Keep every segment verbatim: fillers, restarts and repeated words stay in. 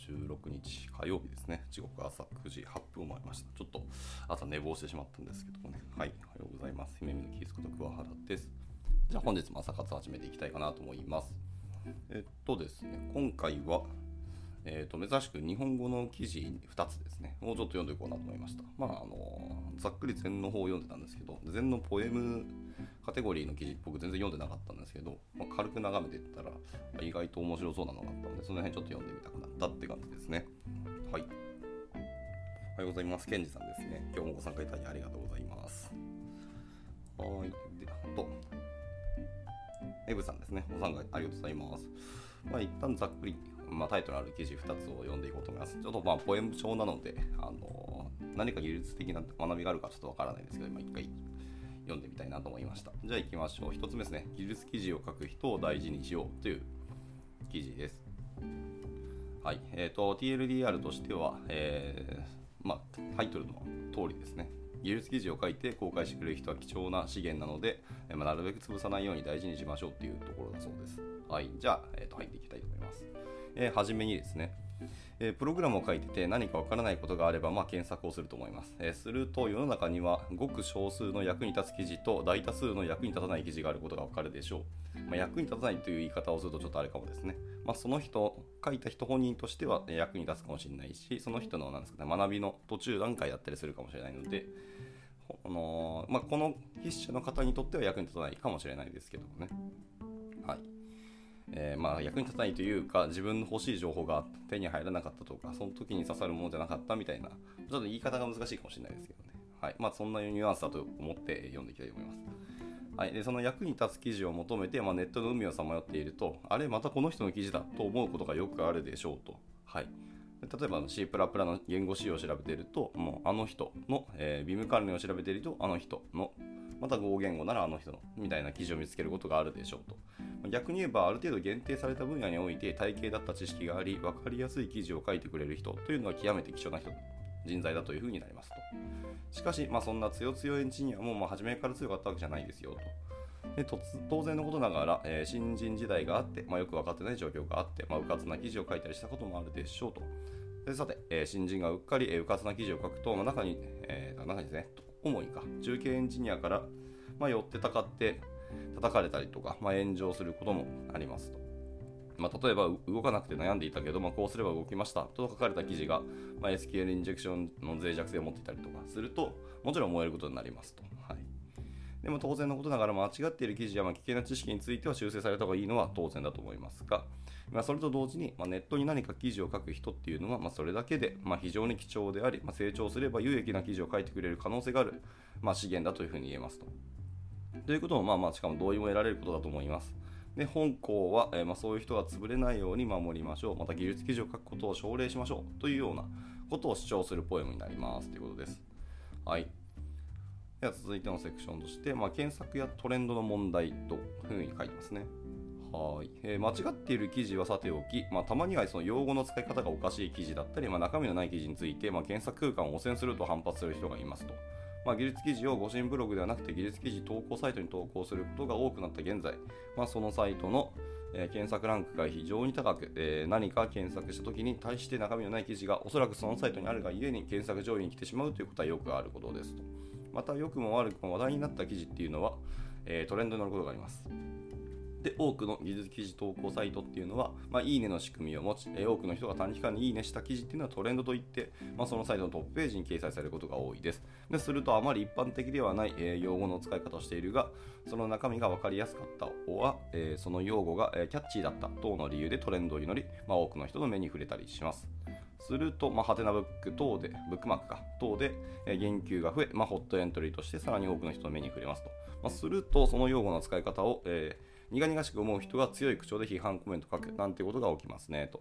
じゅうろくにち火曜日ですね。時刻朝くじはっぷんを回りました。ちょっと朝寝坊してしまったんですけどもね。はい、おはようございます。姫めのキースこと桑原です。じゃあ本日も朝活始めていきたいかなと思います。えっとですね、今回はえー、と珍しく日本語の記事ふたつですね、もうちょっと読んでいこうなと思いました。まああのざっくり禅の方を読んでたんですけど、禅のポエムカテゴリーの記事僕全然読んでなかったんですけど、まあ、軽く眺めていったら意外と面白そうなのがあったので、その辺ちょっと読んでみたくなったって感じですね。はい、おはようございます。ケンジさんですね。今日もご参加いただきありがとうございます。はい、であとエブさんですね。ご参加ありがとうございます。まあ一旦ざっくりまあ、タイトルある記事ふたつを読んでいこうと思います。ちょっとまあポエム調なので、あのー、何か技術的な学びがあるかちょっとわからないですけど、今一回読んでみたいなと思いました。じゃあ行きましょう。ひとつめですね。技術記事を書く人を大事にしようという記事です。はい、えっと ティーエルディーアール としては、えー、まあタイトルの通りですね。技術記事を書いて公開してくれる人は貴重な資源なので、まあ、なるべく潰さないように大事にしましょうというところだそうです。はい、じゃあ、えーと、入っていきたいと思います。えー、はじめにですね、えー、プログラムを書いてて何かわからないことがあれば、まあ、検索をすると思います。えー、すると世の中にはごく少数の役に立つ記事と大多数の役に立たない記事があることがわかるでしょう。まあ、役に立たないという言い方をするとちょっとあれかもですね。まあ、その人書いた人本人としては役に立つかもしれないし、その人のなんですかね、学びの途中段階だったりするかもしれないので、あのーまあ、この筆者の方にとっては役に立たないかもしれないですけどもね。はい、えーまあ、役に立たないというか、自分の欲しい情報が手に入らなかったとか、その時に刺さるものじゃなかったみたいな、ちょっと言い方が難しいかもしれないですけどね。はい、まあ、そんなニュアンスだと思って読んでいきたいと思います。はい、でその役に立つ記事を求めて、まあ、ネットの海をさまよっていると、あれまたこの人の記事だと思うことがよくあるでしょうと。はい、例えば C++ の言語仕様を調べていると、もうあの人の、えー、ビーム関連を調べているとあの人の、また合言語ならあの人のみたいな記事を見つけることがあるでしょうと。逆に言えば、ある程度限定された分野において体系だった知識があり、分かりやすい記事を書いてくれる人というのは極めて貴重な人人材だというふうになりますと。しかし、まあ、そんな強強エンジニアもまあ初めから強かったわけじゃないですよと。で当然のことながら、えー、新人時代があって、まあ、よく分かってない状況があって、まあ、うかつな記事を書いたりしたこともあるでしょうと。でさて、えー、新人がうっかり、えー、うかつな記事を書くと、まあ、中に、えー、中にですね、主にか中堅エンジニアから、まあ、寄ってたかって叩かれたりとか、まあ、炎上することもありますと。まあ、例えば動かなくて悩んでいたけど、まあ、こうすれば動きましたと書かれた記事が、まあ、エスキューエル インジェクションの脆弱性を持っていたりとかすると、もちろん燃えることになりますと。はい、でも当然のことながら、間違っている記事やまあ危険な知識については修正された方がいいのは当然だと思いますが、まあ、それと同時に、まあ、ネットに何か記事を書く人っていうのは、まあ、それだけでまあ非常に貴重であり、まあ、成長すれば有益な記事を書いてくれる可能性がある、まあ、資源だというふうに言えますと。ということも、まあまあ、しかも同意も得られることだと思います。で、本校は、えー、まあそういう人が潰れないように守りましょう。また技術記事を書くことを奨励しましょうというようなことを主張するポエムになりますということです。はい。では続いてのセクションとして、まあ、検索やトレンドの問題というふうに書いてますね。はい、えー、間違っている記事はさておき、まあ、たまにはその用語の使い方がおかしい記事だったり、まあ、中身のない記事について、まあ、検索空間を汚染すると反発する人がいますと。まあ、技術記事を誤信ブログではなくて技術記事投稿サイトに投稿することが多くなった現在、まあ、そのサイトの、えー、検索ランクが非常に高く、えー、何か検索したときに対して中身のない記事がおそらくそのサイトにあるがゆえに検索上位に来てしまうということはよくあることですと。また良くも悪くも話題になった記事っていうのは、えー、トレンドに乗ることがあります。で、多くの技術記事投稿サイトっていうのは、まあ、いいねの仕組みを持ち、えー、多くの人が短期間にいいねした記事っていうのはトレンドといって、まあ、そのサイトのトップページに掲載されることが多いです。で、するとあまり一般的ではない、えー、用語の使い方をしているが、その中身が分かりやすかったは、えー、その用語が、えー、キャッチーだった等の理由でトレンドに乗り、まあ、多くの人の目に触れたりします。すると、まあ、ハテナブック等で、ブックマークか等で、えー、言及が増え、まあ、ホットエントリーとしてさらに多くの人の目に触れますと。まあ、すると、その用語の使い方を、えー苦々しく思う人が強い口調で批判コメント書くなんてことが起きますねと。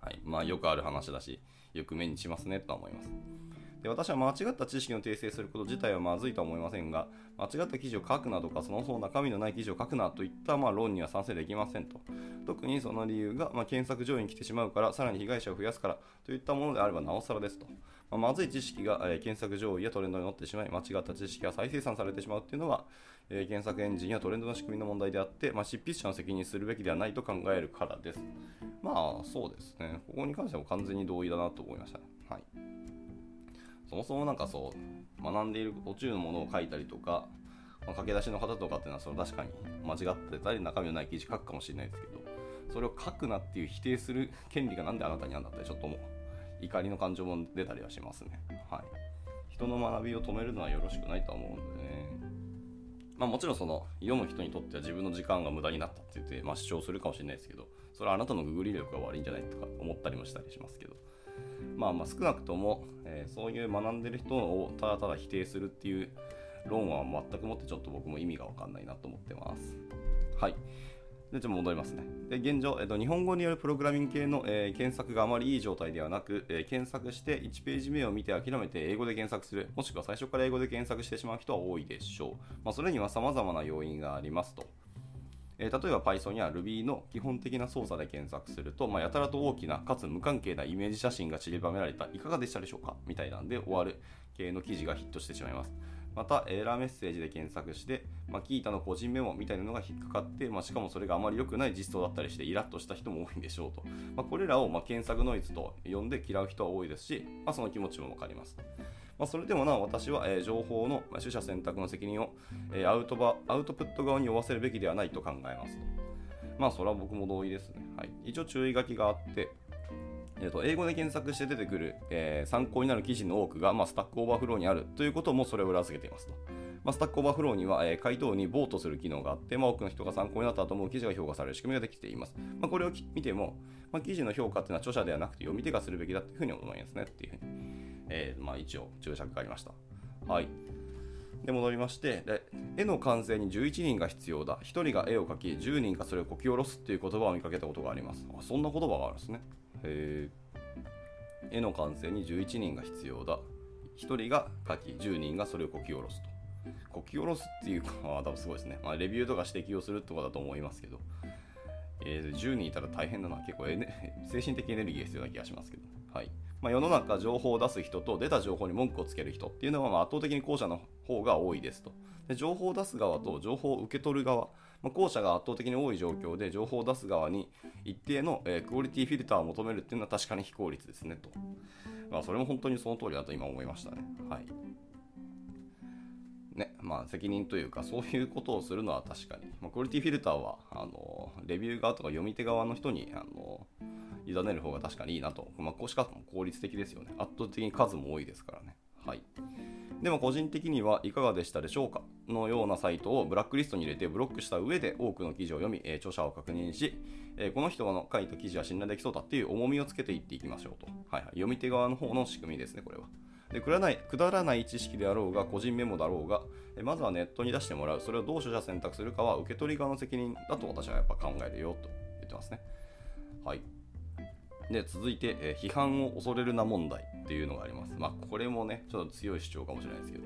はい、まあよくある話だし、よく目にしますねとは思います。で、私は間違った知識を訂正すること自体はまずいとは思いませんが、間違った記事を書くなとか、そのその中身のない記事を書くなといったまあ論には賛成できませんと。特にその理由が、まあ、検索上位に来てしまうから、さらに被害者を増やすからといったものであればなおさらですと。まあ、まずい知識が、えー、検索上位やトレンドに乗ってしまい、間違った知識が再生産されてしまうというのは、えー、検索エンジンやトレンドの仕組みの問題であって、まあ、執筆者の責任にするべきではないと考えるからです。まあそうですね、ここに関しては完全に同意だなと思いましたね。はい、そもそもなんかそう、学んでいる途中のものを書いたりとか、まあ、駆け出しの方とかっていうのはそれ確かに間違ってたり中身のない記事書くかもしれないですけど、それを書くなっていう否定する権利がなんであなたにあるんだってちょっともう怒りの感情も出たりはしますね。はい、人の学びを止めるのはよろしくないとは思うんでね。まあもちろんその読む人にとっては自分の時間が無駄になったって言って、まあ、主張するかもしれないですけど、それはあなたのググり力が悪いんじゃないとか思ったりもしたりしますけど、まあまあ少なくとも、えー、そういう学んでる人をただただ否定するっていう論は全くもってちょっと僕も意味が分かんないなと思ってます。はい。で、ちょっと戻りますね。で、現状、えっと、日本語によるプログラミング系の、えー、検索があまりいい状態ではなく、えー、検索していちページ目を見て諦めて英語で検索する、もしくは最初から英語で検索してしまう人は多いでしょう。まあ、それには様々な要因がありますと。えー、例えば Python や Ruby の基本的な操作で検索すると、まあ、やたらと大きなかつ無関係なイメージ写真が散りばめられた、いかがでしたでしょうかみたいなんで終わる系の記事がヒットしてしまいます。またエラーメッセージで検索して、まあ、キータの個人メモみたいなのが引っかかって、まあ、しかもそれがあまり良くない実装だったりしてイラッとした人も多いんでしょうと、まあ、これらをまあ検索ノイズと呼んで嫌う人は多いですし、まあ、その気持ちも分かります。まあ、それでもなお私は、えー、情報の取捨選択の責任を、えー、アウトバ、アウトプット側に負わせるべきではないと考えますと。まあそれは僕も同意ですね。はい、一応注意書きがあって、えー、と英語で検索して出てくる、えー、参考になる記事の多くが、まあ、スタックオーバーフローにあるということもそれを裏付けていますと。まあ、スタックオーバーフローには、えー、回答にボートする機能があって、まあ、多くの人が参考になったと思う記事が評価される仕組みができています。まあ、これを見ても、まあ、記事の評価というのは著者ではなくて読み手がするべきだというふうに思いますねっていうふうに、えーまあ、一応注釈がありました。はい。で戻りまして、で絵の完成にじゅういちにんが必要だ。ひとりが絵を描き、じゅうにんがそれをこき下ろすという言葉を見かけたことがあります。あ、そんな言葉があるんですね。へー。絵の完成にじゅういちにんが必要だ。ひとりが描き、じゅうにんがそれをこき下ろすと。こき下ろすっていうか、多分すごいですね。まあ、レビューとか指摘をするってことだと思いますけど、えー、じゅうにんいたら大変だな。結構エネ精神的エネルギーが必要な気がしますけど。はい。まあ、世の中情報を出す人と出た情報に文句をつける人っていうのはまあ圧倒的に後者の方が多いですと。で、情報を出す側と情報を受け取る側、まあ、後者が圧倒的に多い状況で情報を出す側に一定の、えー、クオリティフィルターを求めるっていうのは確かに非効率ですねと。まあ、それも本当にその通りだと今思いましたね。はい。ね、まあ、責任というかそういうことをするのは確かに、まあ、クオリティフィルターはあのレビュー側とか読み手側の人にあの委ねる方が確かにいいなと、まあ、こうしかも効率的ですよね。圧倒的に数も多いですからね。はい。でも個人的にはいかがでしたでしょうかのようなサイトをブラックリストに入れてブロックした上で多くの記事を読み、えー、著者を確認し、えー、この人の書いた記事は信頼できそうだっていう重みをつけていっていきましょうと、はいはい、読み手側の方の仕組みですねこれは。で、くだらない、くだらない知識であろうが個人メモだろうが、えまずはネットに出してもらう、それをどう取捨選択するかは受け取り側の責任だと私はやっぱ考えるよと言ってますね。はい。で、続いて、え批判を恐れるな問題っていうのがあります。まあ、これもねちょっと強い主張かもしれないですけど、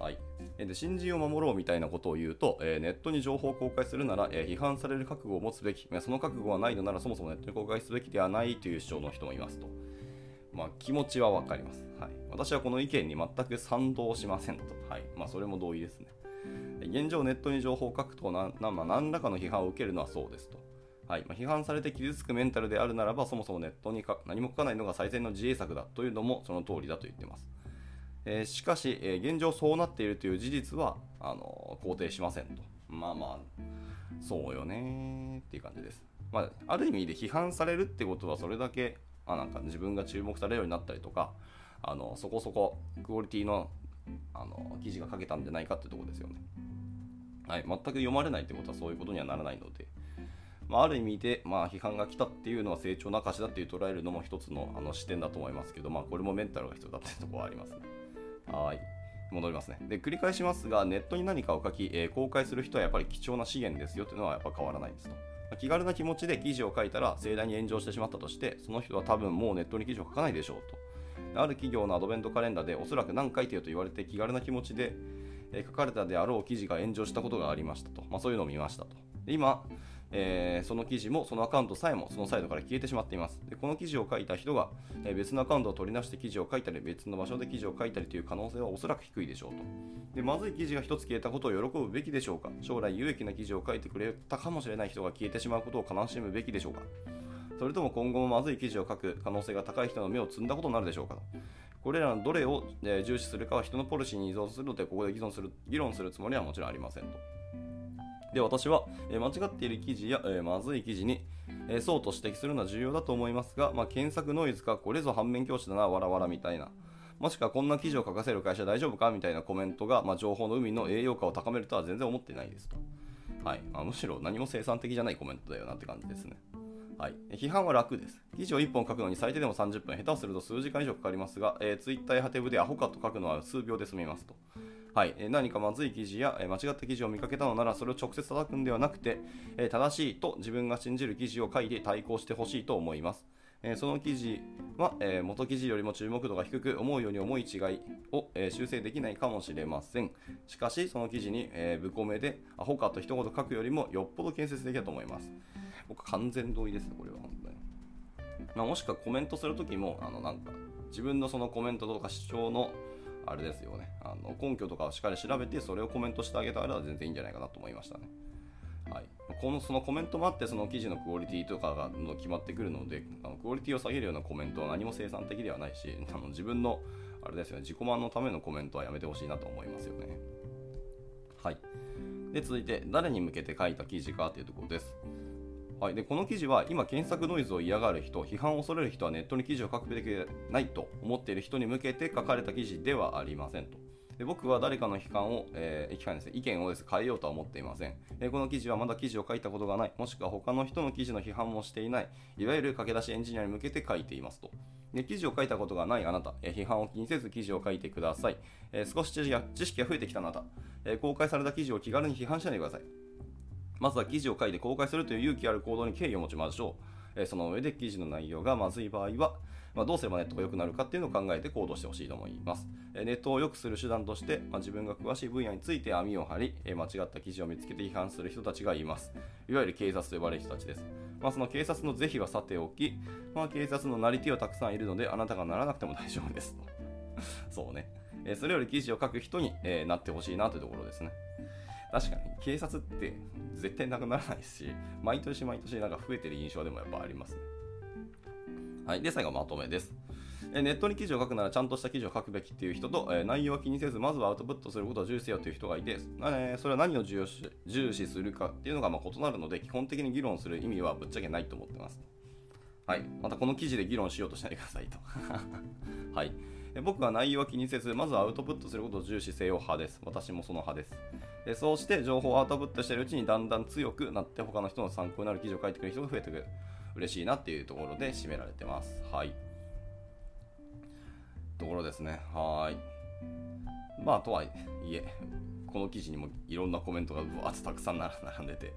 はい、で新人を守ろうみたいなことを言うと、えー、ネットに情報を公開するなら、えー、批判される覚悟を持つべき、その覚悟がないのならそもそもネットに公開すべきではないという主張の人もいますと。まあ、気持ちはわかります、はい、私はこの意見に全く賛同しませんと、はい、まあ、それも同意ですね。現状ネットに情報を書くとな、な、まあ、何らかの批判を受けるのはそうですと、はい、まあ、批判されて傷つくメンタルであるならばそもそもネットにか何も書かないのが最善の自衛策だというのもその通りだと言ってます。えー、しかし、えー、現状そうなっているという事実はあのー、肯定しませんと。まあまあそうよねっていう感じです。まあ、ある意味で批判されるってことはそれだけ、まあ、なんか自分が注目されるようになったりとか、あのー、そこそこクオリティの、あのー、記事が書けたんじゃないかってとこですよね。はい、全く読まれないってことはそういうことにはならないので、まあ、ある意味で、まあ、批判が来たっていうのは成長の証だっていう捉えるのも一つの、あの視点だと思いますけど、まあ、これもメンタルが必要だっていうところはありますね。はい、戻りますね。で、繰り返しますが、ネットに何かを書き、えー、公開する人はやっぱり貴重な資源ですよというのはやっぱ変わらないですと。気軽な気持ちで記事を書いたら盛大に炎上してしまったとして、その人は多分もうネットに記事を書かないでしょうと。ある企業のアドベントカレンダーでおそらく何書いてよと言われて気軽な気持ちで、えー、書かれたであろう記事が炎上したことがありましたと。まあ、そういうのを見ましたと。で、今、えー、その記事もそのアカウントさえもそのサイトから消えてしまっています。で、この記事を書いた人が、えー、別のアカウントを取り出して記事を書いたり、別の場所で記事を書いたりという可能性はおそらく低いでしょうと。で、まずい記事が一つ消えたことを喜ぶべきでしょうか。将来有益な記事を書いてくれたかもしれない人が消えてしまうことを悲しむべきでしょうか。それとも今後もまずい記事を書く可能性が高い人の目を摘んだことになるでしょうか。これらのどれを重視するかは人のポリシーに依存するので、ここで議論する、議論するつもりはもちろんありませんと。で、私は間違っている記事やまずい記事にそうと指摘するのは重要だと思いますが、まあ、検索ノイズかこれぞ反面教師だなわらわらみたいな、もしくはこんな記事を書かせる会社大丈夫かみたいなコメントが、まあ、情報の海の栄養価を高めるとは全然思ってないですと。はい、まあ、むしろ何も生産的じゃないコメントだよなって感じですね。はい、批判は楽です。記事をいっぽん書くのに最低でもさんじゅっぷん、下手をすると数時間以上かかりますが、えー、ツイッターやハテブでアホかと書くのは数秒で済みますと。はい、えー、何かまずい記事や、えー、間違った記事を見かけたのなら、それを直接叩くんではなくて、えー、正しいと自分が信じる記事を書いて対抗してほしいと思います。えー、その記事は、えー、元記事よりも注目度が低く、思うように重い違いを、えー、修正できないかもしれません。しかし、その記事に、えー、ぶこめでアホかと一言書くよりもよっぽど建設的だと思います。僕完全同意ですね、これは本当に。まあ、もしくはコメントするときも、あのなんか自分のそのコメントとか主張のあれですよね、あの根拠とかをしっかり調べて、それをコメントしてあげたら全然いいんじゃないかなと思いましたね。はい、このそのコメントもあって、その記事のクオリティとかが決まってくるので、あのクオリティを下げるようなコメントは何も生産的ではないし、あの自分のあれですよね、自己満のためのコメントはやめてほしいなと思いますよね。はい。で、続いて誰に向けて書いた記事かというところです。はい、でこの記事は今検索ノイズを嫌がる人、批判を恐れる人はネットに記事を書くべきでないと思っている人に向けて書かれた記事ではありませんと。で僕は誰かの批判を、えー、批判ですね、意見をです、ね、変えようとは思っていません。でこの記事はまだ記事を書いたことがない、もしくは他の人の記事の批判もしていない、いわゆる駆け出しエンジニアに向けて書いていますと。で記事を書いたことがないあなた、えー、批判を気にせず記事を書いてください。えー、少し知識が、知識が増えてきたあなた、えー、公開された記事を気軽に批判しないでください。まずは記事を書いて公開するという勇気ある行動に敬意を持ちましょう。えー、その上で記事の内容がまずい場合は、まあ、どうすればネットが良くなるかっていうのを考えて行動してほしいと思います。えー、ネットを良くする手段として、まあ、自分が詳しい分野について網を張り、えー、間違った記事を見つけて批判する人たちがいます。いわゆる警察と呼ばれる人たちです。まあ、その警察の是非はさておき、まあ、警察のなり手はたくさんいるので、あなたがならなくても大丈夫です。そうね、えー。それより記事を書く人に、えー、なってほしいなというところですね。確かに警察って絶対なくならないし、毎年毎年なんか増えてる印象でもやっぱありますね。はい、で最後まとめです。えネットに記事を書くならちゃんとした記事を書くべきっていう人と、え内容は気にせずまずはアウトプットすることを重視せよという人がいて、えそれは何を重要し重視するかっていうのがまあ異なるので、基本的に議論する意味はぶっちゃけないと思ってます。はい、またこの記事で議論しようとしないでくださいとはい、僕は内容は気にせず、まずはアウトプットすることを重視せよ派です。私もその派です。そうして情報をアウトプットしているうちにだんだん強くなって、他の人の参考になる記事を書いてくれる人が増えてくる。嬉しいなっていうところで締められてます。はい。ところですね。はい。まあ、とはいえ、この記事にもいろんなコメントがぶわっとたくさん並んでて、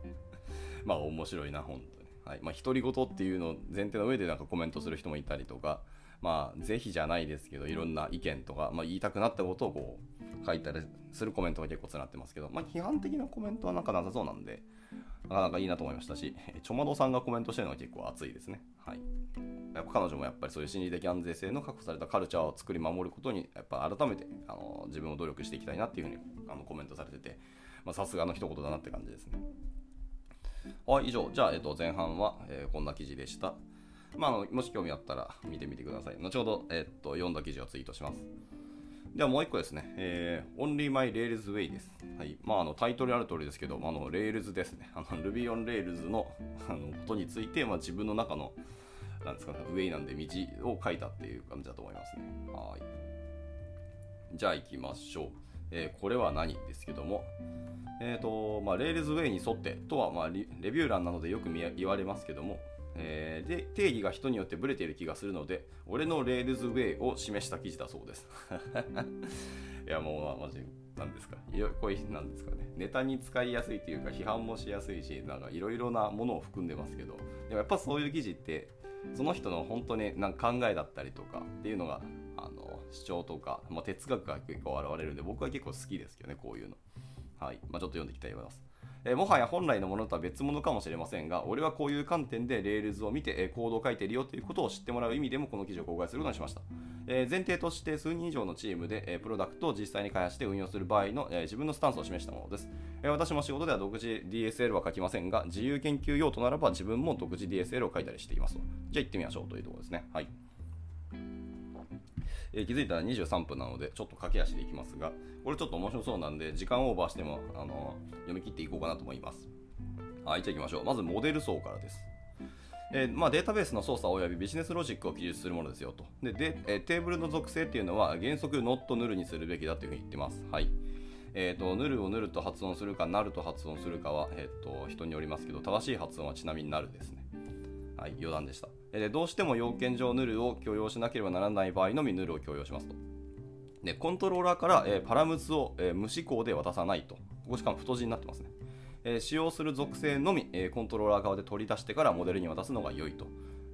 まあ面白いな、本当に。はい。まあ、独り言っていうのを前提の上でなんかコメントする人もいたりとか、まあ、是非じゃないですけど、いろんな意見とか、まあ、言いたくなったことをこう書いたりするコメントが結構つながってますけど、まあ、批判的なコメントはなんかなさそうなんで、なかなかいいなと思いましたし、ちょまどさんがコメントしてるのが結構熱いですね。はい、やっぱ彼女もやっぱりそういう心理的安全性の確保されたカルチャーを作り守ることに、やっぱ改めてあの自分も努力していきたいなっていうふうにあのコメントされてて、まあ、さすがの一言だなって感じですね。はい、以上。じゃあ、えっと、前半は、えー、こんな記事でした。まあ、もし興味あったら見てみてください。後ほど、えっと、読んだ記事をツイートします。ではもう一個ですね、えー、Only My Rails Way です。はい、まあ、あのタイトルある通りですけど、まあ、あの Rails ですね。あの Ruby on Rails の, あのことについて、まあ、自分の中のなんですか、ね、Way なんで道を書いたっていう感じだと思いますね。はい。じゃあ行きましょう。えー、これは何ですけども、えーとまあ、Rails Way に沿ってとは、まあ、レビュー欄などでよく言われますけども、えー、で定義が人によってブレている気がするので、俺のレールズウェイを示した記事だそうですいやもうマジなんですか、こういうなんですかね、ネタに使いやすいというか批判もしやすいし、なんかいろいろなものを含んでますけど、でもやっぱそういう記事ってその人の本当になんか考えだったりとかっていうのがあの主張とか、まあ、哲学が結構現れるんで、僕は結構好きですけどね、こういうの。はい、まあ、ちょっと読んでいきたいと思います。えー、もはや本来のものとは別物かもしれませんが、俺はこういう観点で Rails を見て、えー、コードを書いているよということを知ってもらう意味でもこの記事を公開することにしました。えー、前提として数人以上のチームで、えー、プロダクトを実際に開発して運用する場合の、えー、自分のスタンスを示したものです。えー、私も仕事では独自 ディーエスエル は書きませんが、自由研究用途ならば自分も独自 ディーエスエル を書いたりしていますと。じゃあ行ってみましょうというところですね。はい。えー、気づいたらにじゅうさんぷんなのでちょっと駆け足でいきますが、これちょっと面白そうなんで時間オーバーしても、あのー、読み切っていこうかなと思います。はい、じゃあいきましょう。まずモデル層からです。えーまあ、データベースの操作およびビジネスロジックを記述するものですよと。で、で、えー、テーブルの属性っていうのは原則 not null にするべきだというふうに言ってます。はい。えーと、null を null と発音するか null と発音するかは、えーと、人によりますけど、正しい発音はちなみに null ですね。はい、余談でした。で、どうしても要件上ヌルを許容しなければならない場合のみヌルを許容しますと。で、コントローラーから、えー、パラムツを、えー、無指向で渡さないと。ここしかも太字になってますね。えー、使用する属性のみ、えー、コントローラー側で取り出してからモデルに渡すのが良いと。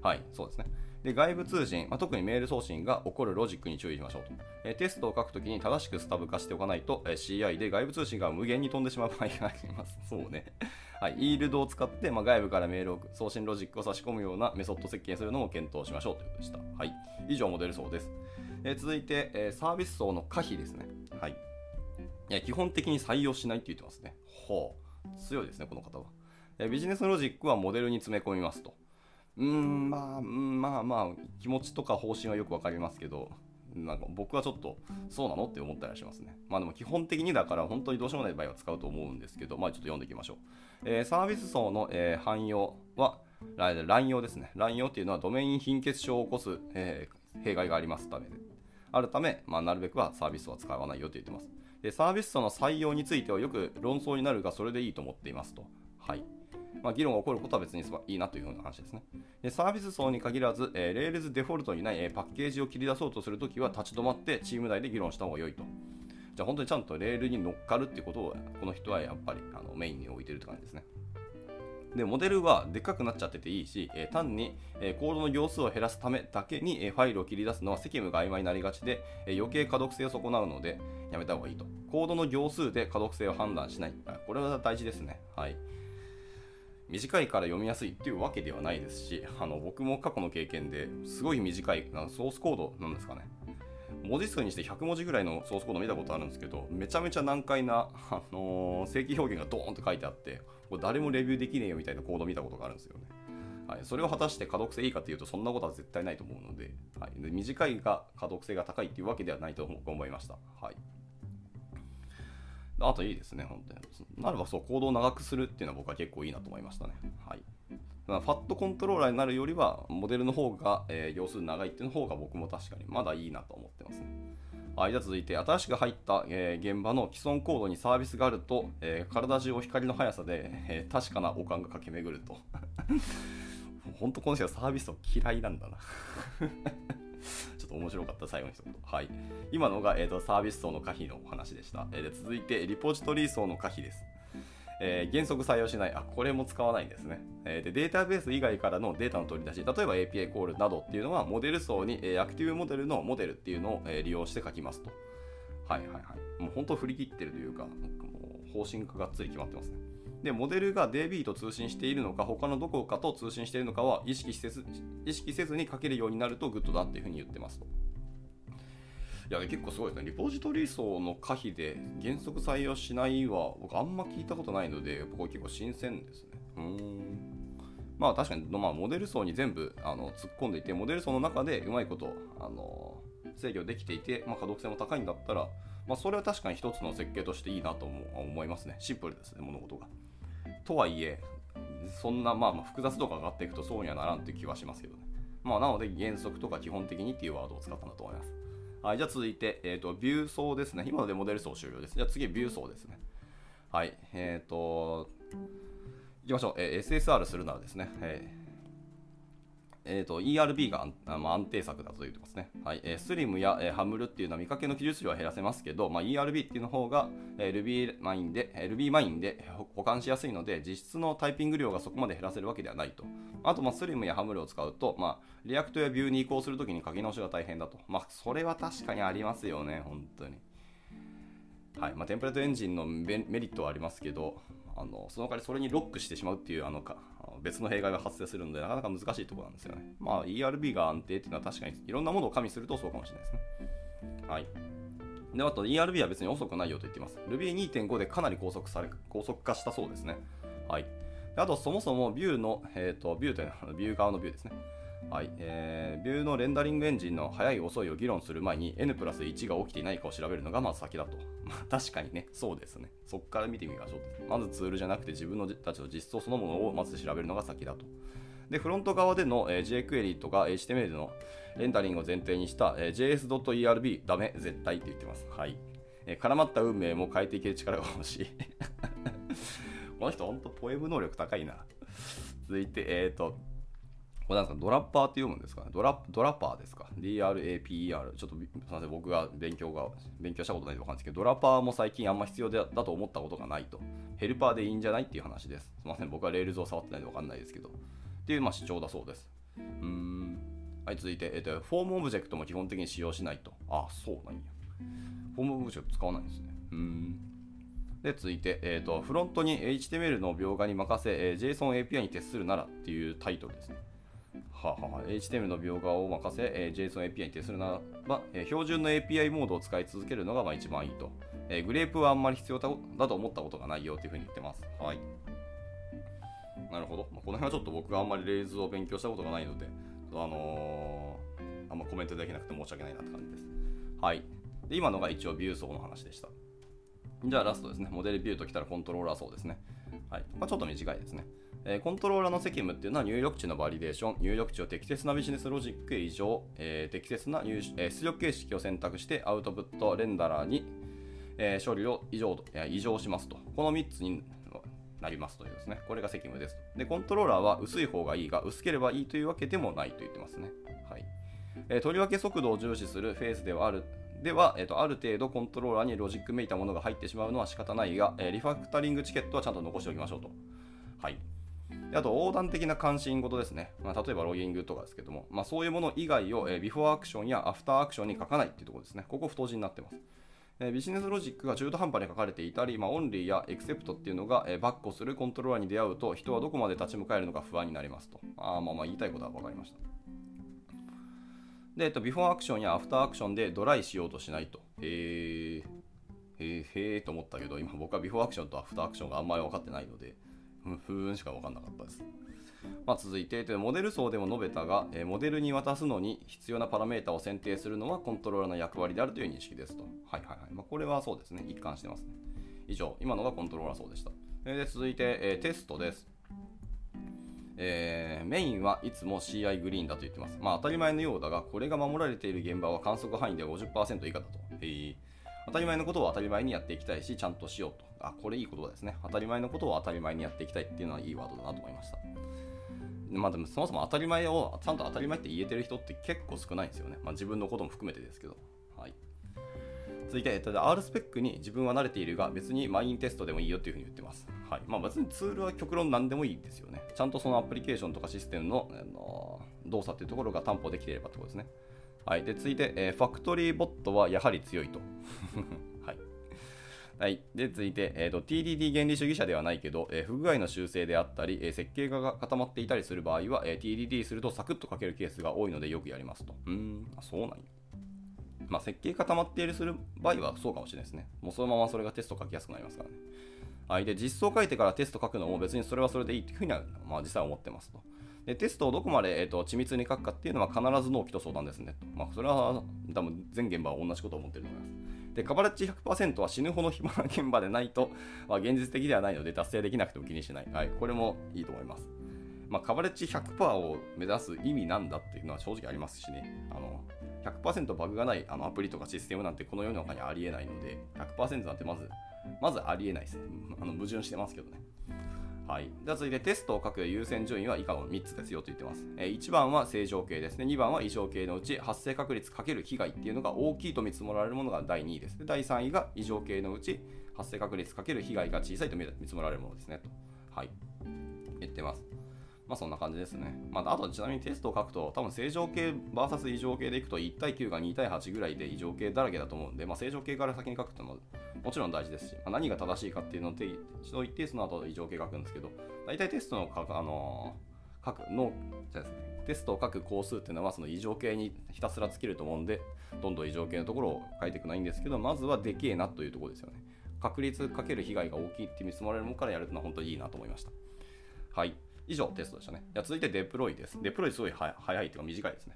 はい、そうですね。で、外部通信、まあ、特にメール送信が起こるロジックに注意しましょうと。えー、テストを書くときに正しくスタブ化しておかないと、えー、シーアイ で外部通信が無限に飛んでしまう場合があります。そうね。はい、イールドを使って、まあ、外部からメールを送信ロジックを差し込むようなメソッド設計するのも検討しましょうということでした。はい、以上モデル層です。えー、続いて、えー、サービス層の可否ですね。はい、えー、基本的に採用しないって言ってますね。ほう、強いですねこの方は。えー、ビジネスロジックはモデルに詰め込みますと。うーん、まあまあまあ気持ちとか方針はよくわかりますけど、なんか僕はちょっとそうなのって思ったりしますね。まあでも基本的にだから本当にどうしようもない場合は使うと思うんですけど、まあちょっと読んでいきましょう。えー、サービス層の、えー、汎用は乱用ですね。乱用っていうのはドメイン貧血症を起こす、えー、弊害がありますためであるため、まあ、なるべくはサービスは使わないよと言ってます。で、サービス層の採用についてはよく論争になるがそれでいいと思っていますと。はい、まあ、議論が起こることは別にいいなというような話ですね。で、サービス層に限らず、えー、Rails デフォルトにない、えー、パッケージを切り出そうとするときは立ち止まってチーム内で議論した方が良いと。じゃあ本当にちゃんとレールに乗っかるっていうことをこの人はやっぱりあのメインに置いてるって感じですね。で、モデルはでっかくなっちゃってていいし、えー、単に、えー、コードの行数を減らすためだけに、えー、ファイルを切り出すのは責務が曖昧になりがちで、えー、余計可読性を損なうのでやめた方がいいと。コードの行数で可読性を判断しない。これは大事ですね。はい。短いから読みやすいっていうわけではないですし、あの僕も過去の経験ですごい短いソースコードなんですかね、文字数にしてひゃくもじぐらいのソースコード見たことあるんですけど、めちゃめちゃ難解な、あのー、正規表現がドーンと書いてあって、これ誰もレビューできねえよみたいなコード見たことがあるんですよね。はい、それを果たして可読性いいかというとそんなことは絶対ないと思うので、はい、で短いが可読性が高いっていうわけではないと僕は思いました。はい、あといいですね、本当に。なればそう、コードを長くするっていうのは僕は結構いいなと思いましたね。はい。ファットコントローラーになるよりは、モデルの方が、えー、行数長いっていうの方が僕も確かにまだいいなと思ってますね。はい、じゃあ続いて、新しく入った、えー、現場の既存コードにサービスがあると、えー、体中を光の速さで、えー、確かなおかんが駆け巡ると。本当この人はサービスを嫌いなんだな。ちょっと面白かった最後の一言。はい、今のが、えー、とサービス層の可否のお話でした。えー、で続いてリポジトリ層の可否です。えー、原則採用しない。あ、これも使わないんですね。えー、でデータベース以外からのデータの取り出し、例えば エーピーアイ コールなどっていうのはモデル層に、えー、アクティブモデルのモデルっていうのを、えー、利用して書きますと。はいはいはい。もう本当振り切ってるというか、もう方針ががっつり決まってますね。で、モデルが ディービー と通信しているのか、他のどこかと通信しているのかは意識せず、意識せずに書けるようになるとグッドだっていうふうに言ってますと。いや、結構すごいですね。リポジトリ層の可否で原則採用しないは、僕あんま聞いたことないので、僕は結構新鮮ですね。うーん。まあ確かに、まあ、モデル層に全部あの突っ込んでいて、モデル層の中でうまいことあの制御できていて、まあ、可読性も高いんだったら、まあ、それは確かに一つの設計としていいなと思いますね。シンプルですね、物事が。とはいえ、そんなまあまあ複雑度が上がっていくとそうにはならんという気はしますけどね。まあ、なので原則とか基本的にっていうワードを使ったんだと思います。はい、じゃあ続いて、えーと、ビュー層ですね。今のでモデル層終了です。じゃあ次、ビュー層ですね。はい、えっと、いきましょう。えー、エスエスアール するならですね。えーえー、と イーアールビー が安、まあ、安定策だと言ってますね。はい、えー、スリムや、えー、ハムルっていうのは見かけの記述量は減らせますけど、まあ、イーアールビー っていうの方が、えー、RubyMine で、えー、RubyMine で保管しやすいので、実質のタイピング量がそこまで減らせるわけではないと。あと、まあ、スリムやハムルを使うと、まあ、リアクトやビューに移行するときに書き直しが大変だと。まあ、それは確かにありますよね、本当に。はい、まあ、テンプレートエンジンのメリットはありますけど、あのその代わりそれにロックしてしまうっていうあのか別の弊害が発生するので、なかなか難しいところなんですよね。まあ、イーアールビー が安定っていうのは確かにいろんなものを加味するとそうかもしれないですね。はい。で、あと イーアールビー は別に遅くないよと言っています。Ruby にてんご でかなり高速され高速化したそうですね。はい。で、あとそもそもビューの、えっと、ビューというのはビュー側のビューですね。はい、えー、ビューのレンダリングエンジンの速い遅いを議論する前に エヌプラスいち が起きていないかを調べるのがまず先だと。まあ確かにね、そうですね。そこから見てみましょうと。まずツールじゃなくて自分たちの実装そのものをまず調べるのが先だと。で、フロント側での、えー、jQuery とか エイチティーエムエル のレンダリングを前提にした、えー、ジェイエス.erb ダメ絶対って言ってます。はい、えー。絡まった運命も変えていける力が欲しい。この人ほんとポエム能力高いな。続いて、えっ、ー、と、これなんですか、ドラッパーって読むんですかね。ドラ、ドラパーですか。ディーアールエーピーイーアール。ちょっと、すみません、僕が勉強が、勉強したことないと分かんないんですけど、ドラパーも最近あんま必要 だ, だと思ったことがないと。ヘルパーでいいんじゃないっていう話です。すみません、僕はレールズを触ってないんで分かんないですけど。っていう、まあ、主張だそうです。うーん。はい、続いて、えっと、フォームオブジェクトも基本的に使用しないと。あ、そうなんや。フォームオブジェクト使わないんですね。うーん。で、続いて、えっと、フロントに エイチティーエムエル の描画に任せ、えー、JSON エーピーアイ に徹するならっていうタイトルですね。はあはあ、エイチティーエムエル の描画を任せ、えー、JSON エーピーアイ に徹するならば、えー、標準の エーピーアイ モードを使い続けるのがまあ一番いいと、えー。グレープはあんまり必要だと思ったことがないよというふうに言ってます。はい。なるほど。まあ、この辺はちょっと僕があんまりレイズを勉強したことがないので、あのー、あんまコメントできなくて申し訳ないなって感じです。はい。で、今のが一応ビュー層の話でした。じゃあラストですね。モデルビューときたらコントローラー層ですね。はい。まあ、ちょっと短いですね。コントローラーの責務っていうのは入力値のバリデーション、入力値を適切なビジネスロジックへ移乗、えー、適切な入、えー、出力形式を選択してアウトプットレンダラーに、えー、処理を移乗、えー、移乗しますと。このみっつになりますというですね。これが責務です。で、コントローラーは薄い方がいいが、薄ければいいというわけでもないと言ってますね。はい。えー、とりわけ速度を重視するフェーズではある。では、えーと、ある程度コントローラーにロジックめいたものが入ってしまうのは仕方ないが、えー、リファクタリングチケットはちゃんと残しておきましょうと。はい。あと、横断的な関心事ですね。まあ、例えば、ロギングとかですけども、まあ、そういうもの以外を、えー、ビフォーアクションやアフターアクションに書かないっていうところですね。ここ太字になってます。えー、ビジネスロジックが中途半端に書かれていたり、まあ、オンリーやエクセプトっていうのが、えー、バッコするコントローラーに出会うと、人はどこまで立ち向かえるのか不安になりますと。あーまあまあ、言いたいことは分かりました。で、えっと、ビフォーアクションやアフターアクションでドライしようとしないと。へー、へー、へーと思ったけど、今僕はビフォーアクションとアフターアクションがあんまり分かってないので、ふーんしか分かんなかったです。まあ、続いて、モデル層でも述べたが、モデルに渡すのに必要なパラメータを選定するのはコントローラーの役割であるという認識ですと。はいはいはい。まあ、これはそうですね。一貫してますね。以上、今のがコントローラー層でした。で、続いて、テストです。えー、メインはいつも シーアイ グリーンだと言ってます。まあ、当たり前のようだが、これが守られている現場は観測範囲で ごじゅっパーセント 以下だと。へー。当たり前のことを当たり前にやっていきたいし、ちゃんとしようと。あ、これいい言葉ですね。当たり前のことを当たり前にやっていきたいっていうのはいいワードだなと思いました。まあでもそもそも当たり前をちゃんと当たり前って言えてる人って結構少ないんですよね。まあ自分のことも含めてですけど。はい。続いて、R スペックに自分は慣れているが、別にマインテストでもいいよっていうふうに言ってます。はい。まあ別にツールは極論何でもいいんですよね。ちゃんとそのアプリケーションとかシステムの、あのー、動作っていうところが担保できていればってことですね。はい。で、続いて、えー、ファクトリーボットはやはり強いと。はい。はい。で、続いて、えーと、ティーディーディー 原理主義者ではないけど、えー、不具合の修正であったり、えー、設計が固まっていたりする場合は、えー、ティーディーディー するとサクッと書けるケースが多いのでよくやりますと。うーん、あ、そうなんや。まあ、設計固まっているする場合はそうかもしれないですね。もうそのままそれがテスト書きやすくなりますからね。はい。で、実装書いてからテスト書くのも別にそれはそれでいいというふうには、まあ、実際思ってますと。で、テストをどこまで、えーと、緻密に書くかっていうのは必ず納期と相談ですね。まあ、それは多分全現場は同じことを思っていると思います。で、カバレッジ ひゃくパーセント は死ぬほど暇な現場でないと、まあ、現実的ではないので達成できなくても気にしない。はい、これもいいと思います。まあ、カバレッジ ひゃくパーセント を目指す意味なんだっていうのは正直ありますしね。あの ひゃくパーセント バグがないあのアプリとかシステムなんてこの世の中にありえないので、ひゃくパーセント なんてまず、まずありえないですね。あの矛盾してますけどね。はい、では続いてテストを書く優先順位は以下のみっつですよと言ってます。いちばんは正常形ですね。にばんは異常形のうち発生確率×被害っていうのが大きいと見積もられるものがだいにいです。でだいさんいが異常形のうち発生確率×被害が小さいと見積もられるものですねと。はい。言ってます。まあそんな感じですね。まあ、あとちなみにテストを書くと多分正常形 ブイエス 異常形でいくといちたいきゅうがにたいはちぐらいで異常形だらけだと思うんで、まあ、正常形から先に書くってのももちろん大事ですし、まあ、何が正しいかっていうのを一度言ってその後異常形書くんですけど、大体テストの書く、あのー、書くのじゃですね、テストを書く項数っていうのはその異常形にひたすらつけると思うんで、どんどん異常形のところを書いていくのはいいんですけど、まずはでけえなというところですよね。確率かける被害が大きいって見積もられるものからやるのは本当にいいなと思いました。はい。以上テストでしたね。じゃあ続いてデプロイです。デプロイすごいは早いというか短いですね。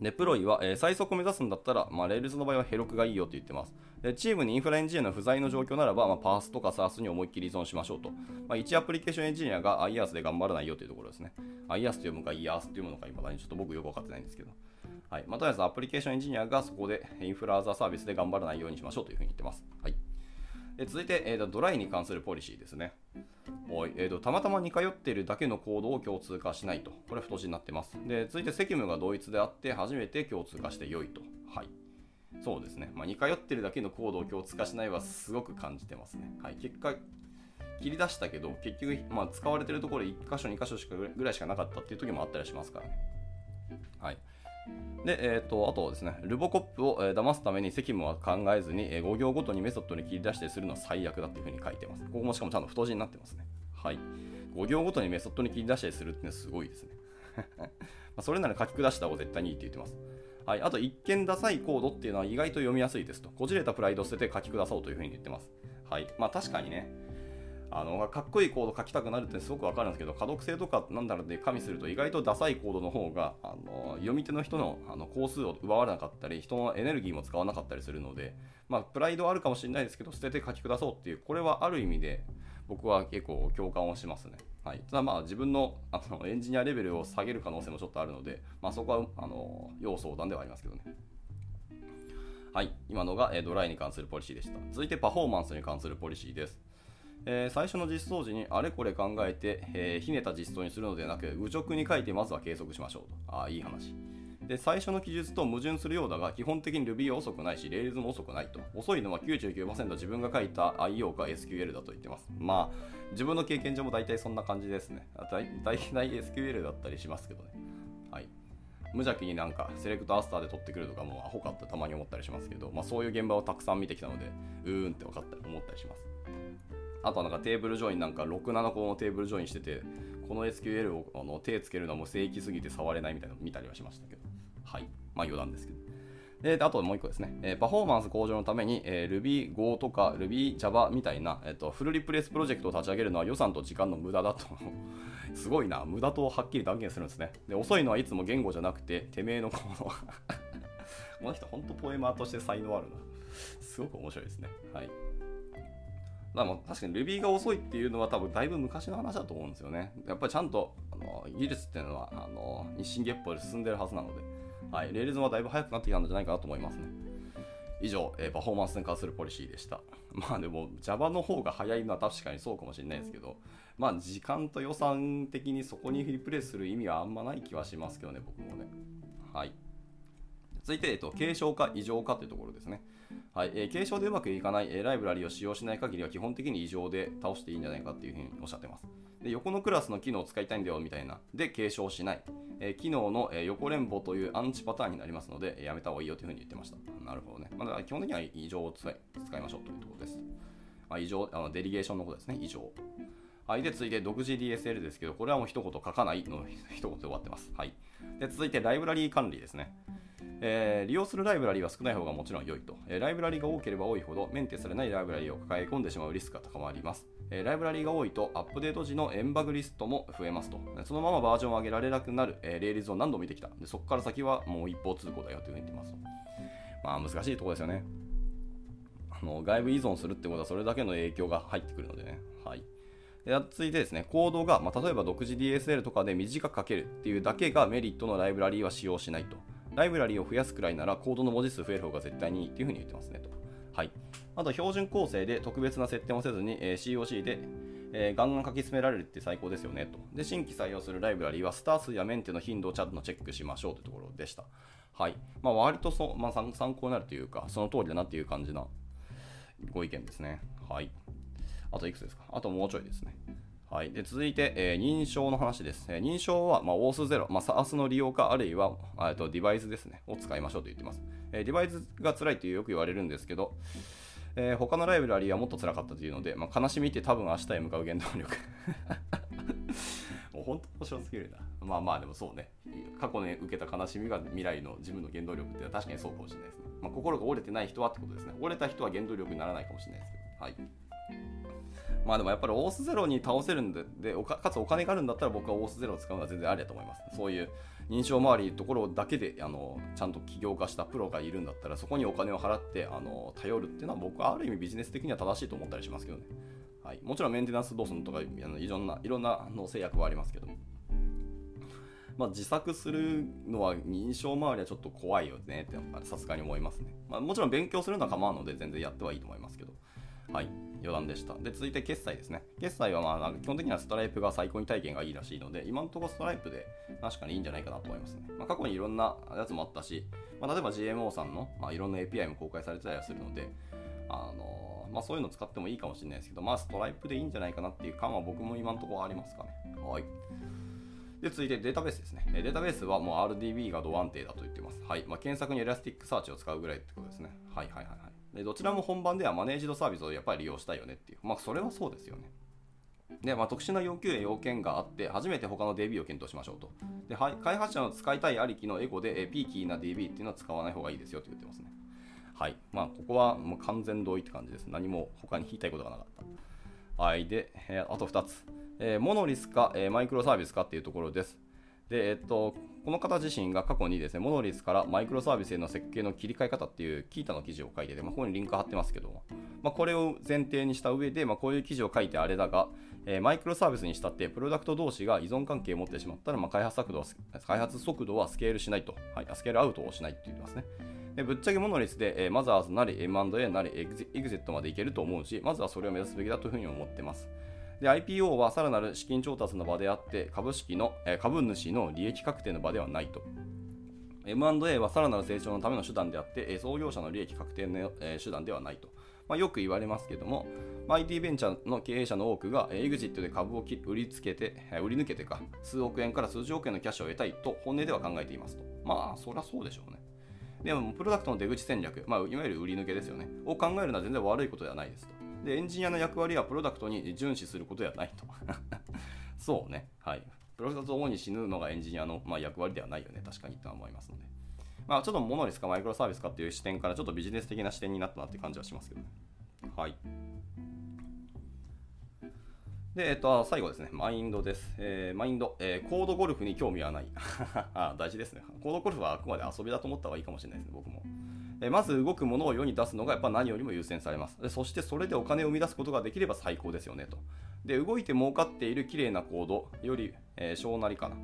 デプロイは、えー、最速を目指すんだったら、まあ、Rails の場合はヘロクがいいよと言ってます。でチームにインフラエンジニアの不在の状況ならば、まあ、パース とか SaaS に思いっきり依存しましょうと。まあ、いちアプリケーションエンジニアが IaaS で頑張らないよというところですね。IaaS というのか イーアールエス というものか、今だにちょっと僕よく分かってないんですけど。はい。まあ、とりあえずアプリケーションエンジニアがそこでインフラアザーサービスで頑張らないようにしましょうというふうに言ってます。はい。で続いて、えーと、ドライに関するポリシーですね。おいえーと、たまたま似通っているだけの行動を共通化しないと。これは太字になってます。で続いて責務が同一であって初めて共通化して良いと。はい。そうですね。まあ、似通っているだけの行動を共通化しないはすごく感じてますね。はい、結果、切り出したけど、結局、まあ、使われているところいっかしょにかしょしかぐらいしかなかったっていう時もあったりしますからね。はい。でえー、とあとですね、ルボコップを、えー、騙すために責務は考えずに、えー、ご行ごとにメソッドに切り出してするのは最悪だというふうに書いてます。ここもしかもちゃんと太字になってますね。はい、ご行ごとにメソッドに切り出してするってのはすごいですね。まあそれなら書き下した方が絶対にいいって言ってます。はい、あと、一見ダサいコードっていうのは意外と読みやすいですと。こじれたプライドを捨てて書き下そうというふうに言ってます。はい、まあ確かにね。あのかっこいいコード書きたくなるってすごくわかるんですけど、可読性とかなんだろうで加味すると意外とダサいコードの方があの読み手の人のあの工数を奪われなかったり人のエネルギーも使わなかったりするので、まあ、プライドはあるかもしれないですけど捨てて書き下そうっていう、これはある意味で僕は結構共感をしますね。はい、ただまあ自分 の, あのエンジニアレベルを下げる可能性もちょっとあるので、まあ、そこはあの要相談ではありますけどね。はい、今のがドライに関するポリシーでした。続いてパフォーマンスに関するポリシーです。えー、最初の実装時にあれこれ考えて、えー、ひねた実装にするのではなく愚直に書いてまずは計測しましょうと。ああ、いい話で、最初の記述と矛盾するようだが基本的に Ruby は遅くないし Rails も遅くないと。遅いのは きゅうじゅうきゅうパーセント 自分が書いた アイオー か エスキューエル だと言ってます。まあ自分の経験上も大体そんな感じですね。大体 エスキューエル だったりしますけどね。はい、無邪気になんかセレクトアスターで取ってくるとかもうアホかってたまに思ったりしますけど、まあ、そういう現場をたくさん見てきたのでうーんって分かったり思ったりします。あとはなんかテーブルジョインなんかろく、ななこのテーブルジョインしてて、この エスキューエル をあの手つけるのはもう正規すぎて触れないみたいなのを見たりはしましたけど、はい、まあ余談ですけど。であともう一個ですね、えー、パフォーマンス向上のために、えー、Ruby ゴー とか Ruby Java みたいな、えー、とフルリプレイスプロジェクトを立ち上げるのは予算と時間の無駄だと。すごいな、無駄とはっきり断言するんですね。で遅いのはいつも言語じゃなくて、てめえのこの。この人、本当ポエマーとして才能あるな。すごく面白いですね。はい。まあ、確かに Ruby が遅いっていうのは多分だいぶ昔の話だと思うんですよね。やっぱりちゃんとあの技術っていうのはあの日進月歩で進んでるはずなので、はい、レールズはだいぶ早くなってきたんじゃないかなと思いますね。以上、えー、パフォーマンスに関するポリシーでした。まあでも Java の方が早いのは確かにそうかもしれないですけど、まあ時間と予算的にそこにリプレイする意味はあんまない気はしますけどね、僕もね。はい。続いて、えっと、継承か異常かというところですね。はい、えー、継承でうまくいかない、えー、ライブラリを使用しない限りは基本的に異常で倒していいんじゃないかというふうにおっしゃってます。で横のクラスの機能を使いたいんだよみたいな。で、継承しない。えー、機能の、えー、横連棒というアンチパターンになりますので、えー、やめた方がいいよというふうに言ってました。なるほどね。まあ、だから基本的には異常を使い、使いましょうというところです。まあ、異常あの、デリゲーションのことですね。異常。はい、で続いて独自 ディーエスエル ですけど、これはもう一言書かないの一言で終わってます。はい、で続いてライブラリー管理ですね。えー、利用するライブラリは少ない方がもちろん良いと、えー、ライブラリが多ければ多いほどメンテされないライブラリを抱え込んでしまうリスクが高まります。えー、ライブラリが多いとアップデート時のエンバグリストも増えますと。そのままバージョンを上げられなくなる、えー、レールズを何度も見てきた。でそこから先はもう一方通行だよというふうに言ってますと。まあ難しいところですよね。あの外部依存するってことはそれだけの影響が入ってくるのでね。はい、続いてですね、コードが、まあ、例えば独自 ディーエスエル とかで短く書けるっていうだけがメリットのライブラリーは使用しないと。ライブラリーを増やすくらいならコードの文字数増える方が絶対にいいっていうふうに言ってますねと。はい、あと標準構成で特別な設定もせずに、えー、シーオーシー で、えー、ガンガン書き詰められるって最高ですよねと。で新規採用するライブラリーはスター数やメンテの頻度をちゃんとチェックしましょうというところでした。はい、まあ、割とそ、まあ、参考になるというかその通りだなっていう感じのご意見ですね。はい、あといくつですか？あともうちょいですね。はい、で続いて、えー、認証の話です。えー、認証は、まあ、オースゼロ、まあ、SaaS の利用か、あるいはあとデバイスですね、を使いましょうと言ってます。えー、デバイスが辛いってよく言われるんですけど、えー、他のライブラリーはもっと辛かったというので、まあ、悲しみって多分明日へ向かう原動力。もう本当に面白すぎるな。まあまあでもそうね、過去に受けた悲しみが未来の自分の原動力って確かにそうかもしれないですね。まあ、心が折れてない人はってことですね。折れた人は原動力にならないかもしれないですけど。はい、まあでもやっぱりオースゼロに倒せるん で, でお か, かつお金があるんだったら僕はオースゼロを使うのは全然ありだと思います。そういう認証周りのところだけであのちゃんと起業化したプロがいるんだったらそこにお金を払ってあの頼るっていうのは僕はある意味ビジネス的には正しいと思ったりしますけどね、はい、もちろんメンテナンスどうするのとかあのいろんないろんなの制約はありますけども、まあ、自作するのは認証周りはちょっと怖いよねってさすがに思いますね、まあ、もちろん勉強するのは構わんので全然やってはいいと思いますけど、はい、余談でした。で、続いて決済ですね。決済は、まあ、なんか基本的にはストライプが最高に体験がいいらしいので、今のところストライプで確かにいいんじゃないかなと思いますね。まあ、過去にいろんなやつもあったし、まあ、例えば ジーエムオー さんの、まあ、いろんな エーピーアイ も公開されてたりはするので、あのーまあ、そういうの使ってもいいかもしれないですけど、まあ、ストライプでいいんじゃないかなっていう感は僕も今のところありますかね。はい。で続いてデータベースですね。データベースはもう アールディービー が度安定だと言ってます。はい。まあ、検索にエラスティックサーチを使うぐらいってことですね。はいはいはいはい。でどちらも本番ではマネージドサービスをやっぱり利用したいよねっていう、まあそれはそうですよね。で、まあ、特殊な要求や要件があって初めて他の ディービー を検討しましょうと。で開発者の使いたいありきのエゴでピーキーな ディービー っていうのは使わない方がいいですよって言ってますね。はい、まあここはもう完全同意って感じです。何も他に言いたいことがなかった。はい、であとふたつ、えー、モノリスか、えー、マイクロサービスかっていうところです。でえっと、この方自身が過去にですねモノリスからマイクロサービスへの設計の切り替え方っていうキータの記事を書いてて、まあ、ここにリンク貼ってますけども、まあ、これを前提にした上で、まあ、こういう記事を書いてあれだが、えー、マイクロサービスにしたってプロダクト同士が依存関係を持ってしまったら、まあ、開発速度は、開発速度はスケールしないと、はい、スケールアウトをしないって言ってますね。でぶっちゃけモノリスで、えー、マザーズなり エムアンドエー なりエグゼ、エグゼットまでいけると思うし、まずはそれを目指すべきだというふうに思ってます。で アイピーオー はさらなる資金調達の場であって株式の、えー、株主の利益確定の場ではないと。 エムアンドエー はさらなる成長のための手段であって、えー、創業者の利益確定の、えー、手段ではないと、まあ、よく言われますけども、まあ、アイティー ベンチャーの経営者の多くが、えー、エグジット で株を売りつけて、えー、売り抜けてか数億円から数十億円のキャッシュを得たいと本音では考えていますと。まあそりゃそうでしょうね。でもプロダクトの出口戦略、まあ、いわゆる売り抜けですよねを考えるのは全然悪いことではないですと。でエンジニアの役割はプロダクトに遵守することではないと。そうね、はい。プロダクトを主に死ぬのがエンジニアの、まあ、役割ではないよね、確かにとは思いますので。まあ、ちょっとモノリスかマイクロサービスかっていう視点から、ちょっとビジネス的な視点になったなって感じはしますけどね。はい。で、えっと、最後ですね、マインドです。えー、マインド、えー、コードゴルフに興味はない。大事ですね。コードゴルフはあくまで遊びだと思った方がいいかもしれないですね、僕も。まず動くものを世に出すのがやっぱ何よりも優先されます。そしてそれでお金を生み出すことができれば最高ですよねと。で動いて儲かっている綺麗なコードより、えー、小なりかな、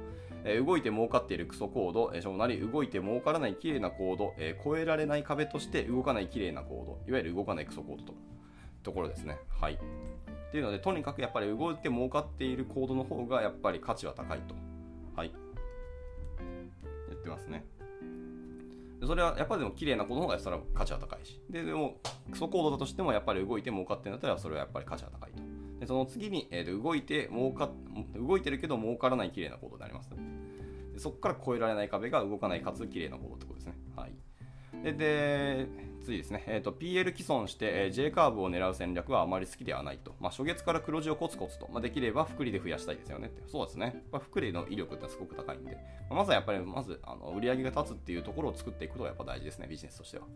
えー、動いて儲かっているクソコード、えー、小なり動いて儲からない綺麗なコード、えー、越えられない壁として動かない綺麗なコードいわゆる動かないクソコードとところですね。はい。っていうのでとにかくやっぱり動いて儲かっているコードの方がやっぱり価値は高いと、はい、言ってますね。それはやっぱりでも綺麗なコードの方がそれは価値は高いし、で、でもクソコードだとしてもやっぱり動いて儲かってるんだったらそれはやっぱり価値は高いと。でその次に、えー、動いて儲か動いてるけど儲からない綺麗なコードになります、ね。でそこから越えられない壁が動かないかつ綺麗なコードってことですね。はい。で、で次ですね。えっと ピーエル 既存して、えー、J カーブを狙う戦略はあまり好きではないと。まあ初月から黒字をコツコツと、まあ、できれば複利で増やしたいですよねって。そうですね。まあ、複利の威力ってすごく高いんで、まあ、まずはやっぱりまずあの売り上げが立つっていうところを作っていくことがやっぱ大事ですねビジネスとしては。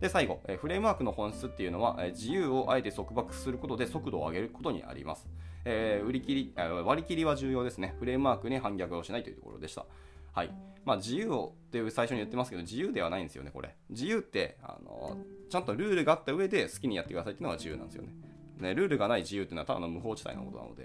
で最後、えー、フレームワークの本質っていうのは、えー、自由をあえて束縛することで速度を上げることにあります。えー、売り切り、えー、割り切りは重要ですね。フレームワークに反逆をしないというところでした。はい。まあ、自由をって最初に言ってますけど、自由ではないんですよね、これ。自由って、あのちゃんとルールがあった上で好きにやってくださいっていうのが自由なんですよね。ねルールがない自由っていうのはただの無法地帯のことなので。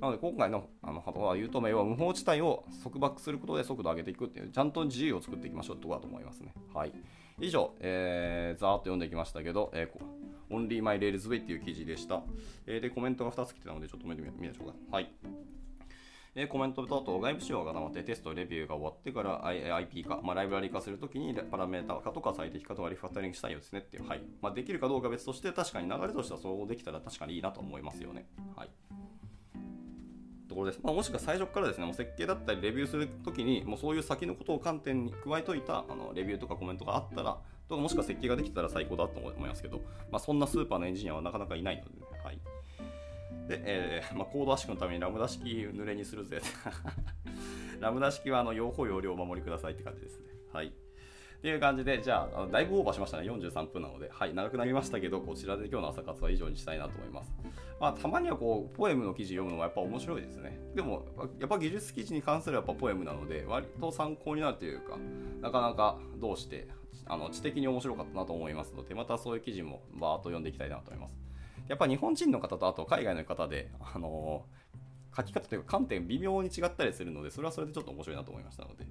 なので、今回の方は言うと、要は無法地帯を束縛することで速度を上げていくっていう、ちゃんと自由を作っていきましょうってところだと思いますね。はい。以上、えー、ざーっと読んでいきましたけど、えー、Only My Rails Way っていう記事でした。えー、で、コメントがふたつ来てたので、ちょっと見てみましょうか。はい。コメントとあと外部仕様が固まってテストレビューが終わってから アイピー 化、まあ、ライブラリ化するときにパラメータ化とか最適化とかリファクタリングしたいようですねっていう、はいまあ、できるかどうか別として確かに流れとしてはそうできたら確かにいいなと思いますよね。はいところです。まあ、もしくは最初からですね、もう設計だったりレビューするときに、もうそういう先のことを観点に加えといたあのレビューとかコメントがあったら、とかもしくは設計ができてたら最高だと思いますけど、まあ、そんなスーパーのエンジニアはなかなかいないので、ね、はい。で、えーまあ、コード圧縮のためにラムダ式濡れにするぜ。ラムダ式はあの用法用量をお守りくださいって感じですね。はい。っていう感じで、じゃあ、あのだいぶオーバーしましたね。よんじゅうさんぷんなので、はい、長くなりましたけど、こちらで今日の朝活は以上にしたいなと思います。まあ、たまにはこう、ポエムの記事読むのもやっぱ面白いですね。でも、やっぱ技術記事に関するやっぱポエムなので、割と参考になるというか、なかなかどうして、あの知的に面白かったなと思いますので、またそういう記事もバーッと読んでいきたいなと思います。やっぱ日本人の方とあと海外の方で、あのー、書き方というか観点微妙に違ったりするので、それはそれでちょっと面白いなと思いましたので、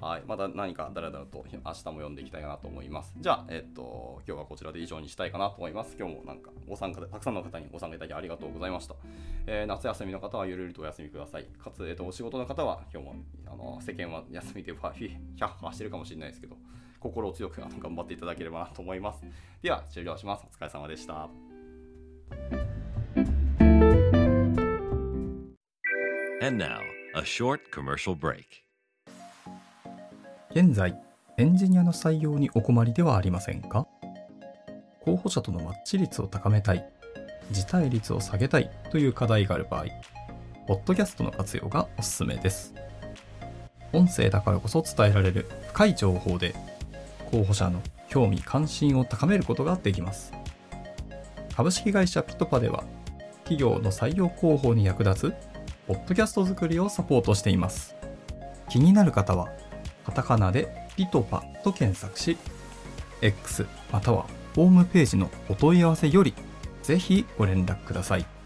はい、また何かだらだらと明日も読んでいきたいなと思います。じゃあ、えっと、今日はこちらで以上にしたいかなと思います。今日もなんかご参加で、たくさんの方にご参加いただきありがとうございました。えー、夏休みの方はゆるゆるとお休みください。かつ、えっと、お仕事の方は今日もあの世間は休みでファフィヒャッハしてるかもしれないですけど、心を強く頑張っていただければなと思います。では、終了します。お疲れ様でした。現在、エンジニアの採用にお困りではありませんか？候補者とのマッチ率を高めたい、辞退率を下げたいという課題がある場合、ポッドキャストの活用がおすすめです。音声だからこそ伝えられる深い情報で、候補者の興味関心を高めることができます。株式会社ピトパでは、企業の採用広報に役立つポッドキャスト作りをサポートしています。気になる方は、カタカナでピトパと検索し、X またはホームページのお問い合わせよりぜひご連絡ください。